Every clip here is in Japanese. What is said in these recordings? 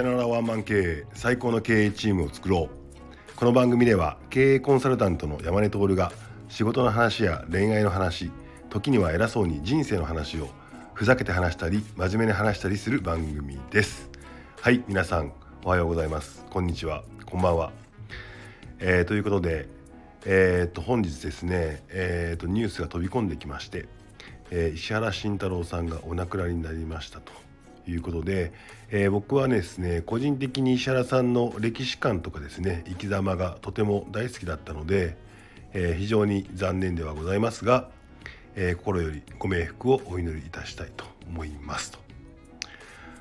さよならワンマン経営、最高の経営チームを作ろう。この番組では経営コンサルタントの山根徹が仕事の話や恋愛の話、時には偉そうに人生の話をふざけて話したり真面目に話したりする番組です。はい、皆さんおはようございます、こんにちは、こんばんは。ということで、本日ですね、ニュースが飛び込んできまして、石原慎太郎さんがお亡くなりになりましたということで、僕はですね、個人的に石原さんの歴史観とかですね、生き様がとても大好きだったので、非常に残念ではございますが、心よりご冥福をお祈りいたしたいと思いますと。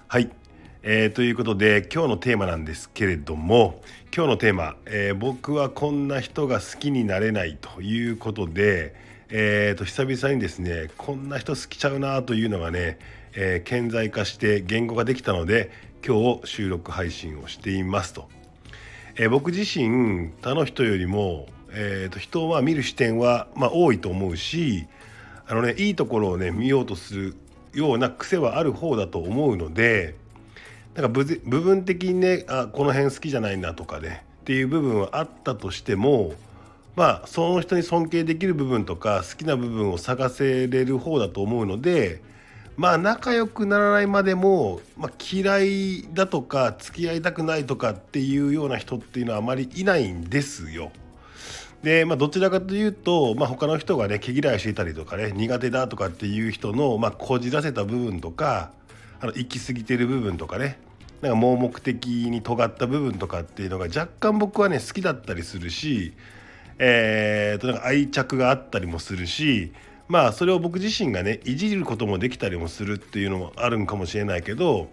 はい、ということで今日のテーマなんですけれども、今日のテーマ、僕はこんな人が好きになれないということで、久々にですね、こんな人好きちゃうなというのがね、顕在化して言語ができたので今日収録配信をしていますと。僕自身他の人よりも、人は見る視点は、多いと思うし、いいところをね見ようとするような癖はある方だと思うので、なんか部分的にね、この辺好きじゃないなとかねっていう部分はあったとしても、その人に尊敬できる部分とか好きな部分を探せれる方だと思うので、仲良くならないまでも、嫌いだとか付き合いたくないとかっていうような人っていうのはあまりいないんですよ。で、どちらかというと、他の人がね毛嫌いしていたりとかね、苦手だとかっていう人の、こじらせた部分とか、行き過ぎてる部分とかね、なんか盲目的に尖った部分とかっていうのが若干僕はね好きだったりするし、なんか愛着があったりもするし、それを僕自身がねいじることもできたりもするっていうのもあるんかもしれないけど、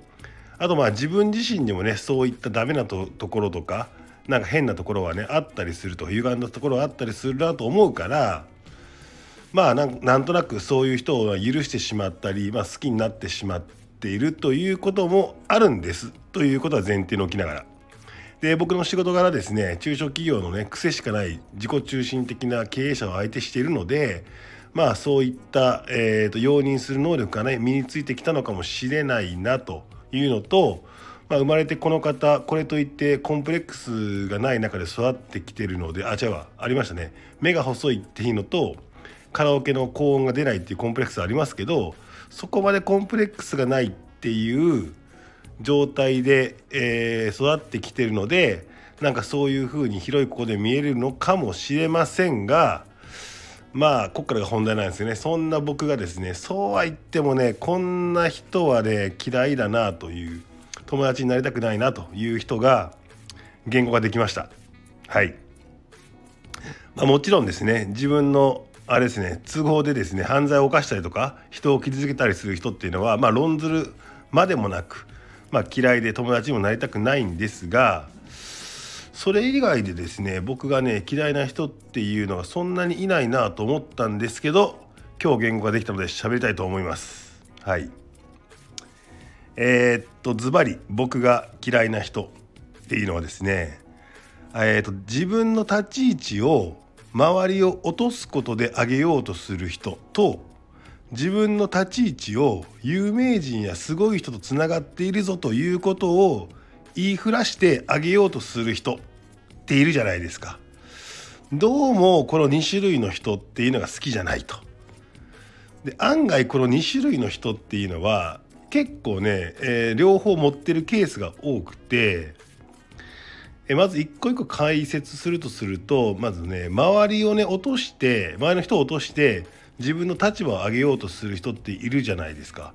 あと自分自身にもねそういったダメなところとか、なんか変なところはねあったりすると、歪んだところはあったりするなと思うから、なんとなくそういう人を許してしまったり、好きになってしまっているということもあるんですということは前提に置きながらで、僕の仕事柄ですね、中小企業のね癖しかない自己中心的な経営者を相手しているので、そういった、容認する能力がね身についてきたのかもしれないなというのと、生まれてこの方これといってコンプレックスがない中で育ってきてるので、ありましたね、目が細いっていうのとカラオケの高音が出ないっていうコンプレックスありますけど、そこまでコンプレックスがないっていう状態で、育ってきてるので、なんかそういう風に広いここで見えるのかもしれませんが、ここからが本題なんですよね。そんな僕がですね、そうは言ってもね、こんな人はね嫌いだなという、友達になりたくないなという人が言語ができました。はい。もちろんですね、自分の都合でですね、犯罪を犯したりとか人を傷つけたりする人っていうのは、論ずるまでもなく、嫌いで友達にもなりたくないんですが、それ以外でですね、僕がね嫌いな人っていうのはそんなにいないなと思ったんですけど、今日言語ができたので喋りたいと思います。はい。ズバリ僕が嫌いな人っていうのはですね、自分の立ち位置を周りを落とすことで上げようとする人と、自分の立ち位置を有名人やすごい人とつながっているぞということを言いふらして上げようとする人っているじゃないですか。どうもこの2種類の人っていうのが好きじゃないと。で、案外この2種類の人っていうのは結構ね、両方持ってるケースが多くて、まず一個一個解説すると、まずね周りをね落として、周りの人を落として自分の立場を上げようとする人っているじゃないですか。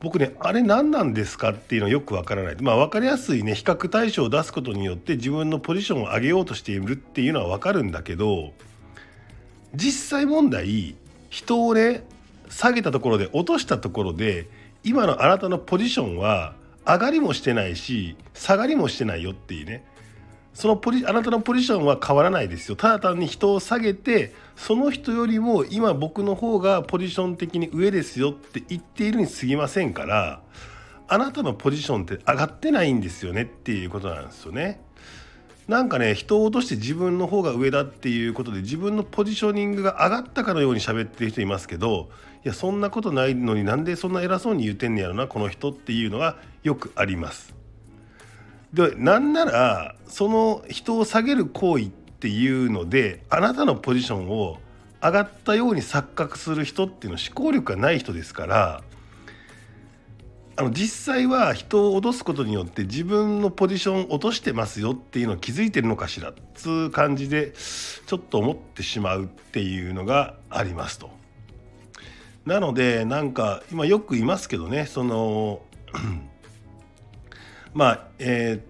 僕ね、あれ何なんですかっていうのよくわからない。わかりやすいね比較対象を出すことによって自分のポジションを上げようとしているっていうのはわかるんだけど、実際問題、人をね下げたところで、落としたところで、今のあなたのポジションは上がりもしてないし下がりもしてないよっていうね、そのあなたのポジションは変わらないですよ。ただ単に人を下げて、その人よりも今僕の方がポジション的に上ですよって言っているに過ぎませんから、あなたのポジションって上がってないんですよねっていうことなんですよね。なんかね、人を落として自分の方が上だっていうことで自分のポジショニングが上がったかのように喋ってる人いますけど、いやそんなことないのになんでそんな偉そうに言ってんねやろなこの人っていうのがよくあります。で、なんならその人を下げる行為っていうのであなたのポジションを上がったように錯覚する人っていうのは思考力がない人ですから、実際は人を落とすことによって自分のポジションを落としてますよっていうのを気づいてるのかしらっていう感じでちょっと思ってしまうっていうのがありますと。なのでなんか今よく言いますけどね、そのプライベ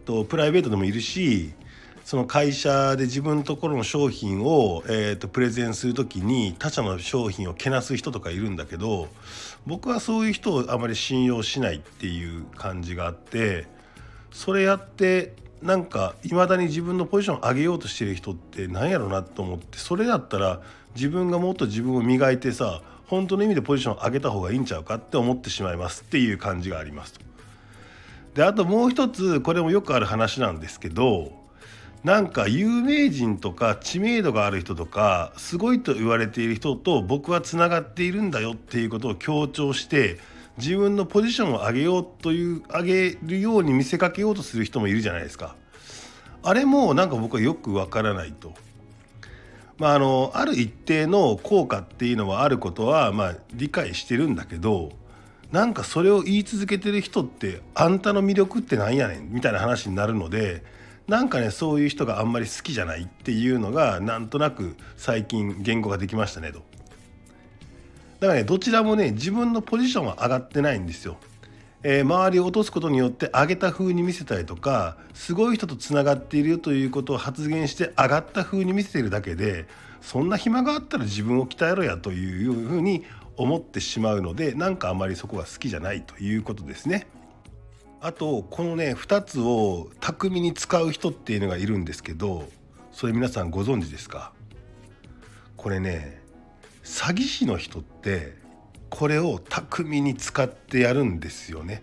ートでもいるし、その会社で自分のところの商品を、プレゼンするときに他社の商品をけなす人とかいるんだけど、僕はそういう人をあまり信用しないっていう感じがあって、それやってなんか未だに自分のポジションを上げようとしてる人ってなんやろうなと思って、それだったら自分がもっと自分を磨いてさ、本当の意味でポジションを上げた方がいいんちゃうかって思ってしまいますっていう感じがありますと。で、あともう一つ、これもよくある話なんですけど、なんか有名人とか知名度がある人とかすごいと言われている人と僕はつながっているんだよっていうことを強調して、自分のポジションを上げるように見せかけようとする人もいるじゃないですか。あれもなんか僕はよくわからないと。ある一定の効果っていうのはあることは理解してるんだけど、なんかそれを言い続けてる人ってあんたの魅力ってなんやねんみたいな話になるので、なんかね、そういう人があんまり好きじゃないっていうのがなんとなく最近言語ができましたねと。だからね、どちらもね自分のポジションは上がってないんですよ。周りを落とすことによって上げた風に見せたりとか、すごい人とつながっているよということを発言して上がった風に見せているだけで、そんな暇があったら自分を鍛えろやというふうに思ってしまうので、なんかあまりそこが好きじゃないということですね。あとこのね2つを巧みに使う人っていうのがいるんですけど、それ皆さんご存知ですか？これね、詐欺師の人ってこれを巧みに使ってやるんですよね。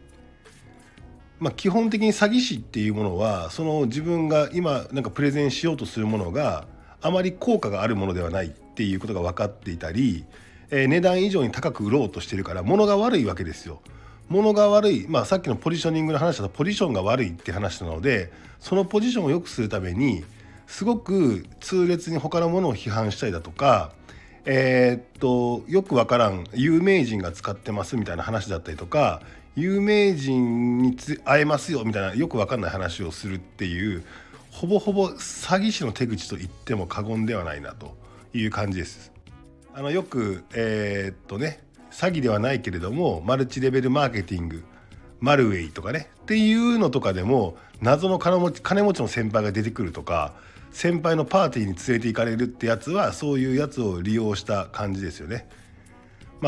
基本的に詐欺師っていうものは、その自分が今なんかプレゼンしようとするものがあまり効果があるものではないっていうことが分かっていたり、値段以上に高く売ろうとしてるから物が悪いわけですよ。物が悪い、さっきのポジショニングの話だとポジションが悪いって話なので、そのポジションを良くするためにすごく痛烈に他のものを批判したりだとか、よくわからん有名人が使ってますみたいな話だったりとか、有名人に会えますよみたいなよくわかんない話をするっていう、ほぼほぼ詐欺師の手口と言っても過言ではないなという感じです。よく詐欺ではないけれどもマルチレベルマーケティング、マルウェイとかねっていうのとかでも、謎の金持ちの先輩が出てくるとか、先輩のパーティーに連れて行かれるってやつはそういうやつを利用した感じですよね。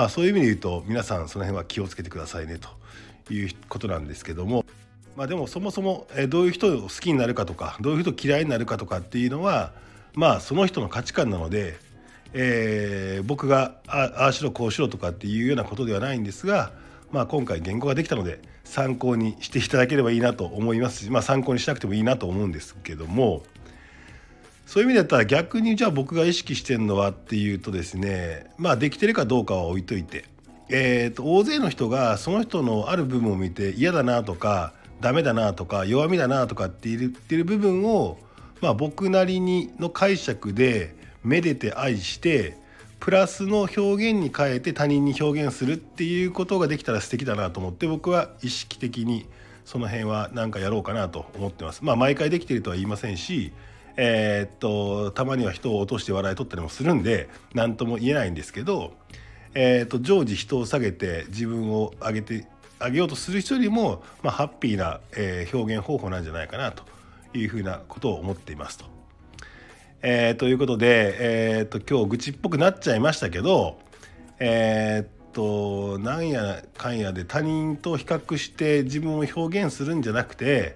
そういう意味で言うと皆さんその辺は気をつけてくださいねということなんですけども、でもそもそもどういう人を好きになるかとか、どういう人を嫌いになるかとかっていうのはその人の価値観なので、僕がああしろこうしろとかっていうようなことではないんですが、今回言語ができたので参考にしていただければいいなと思いますし、参考にしなくてもいいなと思うんですけども、そういう意味だったら逆にじゃあ僕が意識してるのはっていうとですね、できてるかどうかは置いといて、大勢の人がその人のある部分を見て嫌だなとかダメだなとか弱みだなとかって言ってる部分を、僕なりにの解釈でめでて愛してプラスの表現に変えて他人に表現するっていうことができたら素敵だなと思って、僕は意識的にその辺はなんかやろうかなと思ってます。毎回できてるとは言いませんし、たまには人を落として笑い取ったりもするんで何とも言えないんですけど、常時人を下げて自分を上げようとする人よりも、ハッピーな、表現方法なんじゃないかなというふうなことを思っていますと。ということで、今日愚痴っぽくなっちゃいましたけど、なんやかんやで他人と比較して自分を表現するんじゃなくて、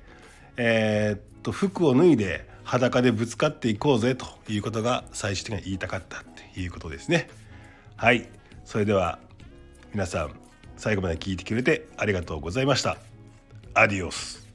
服を脱いで裸でぶつかっていこうぜということが最終的に言いたかったっていうことですね。はい、それでは皆さん最後まで聞いてくれてありがとうございました。アディオス。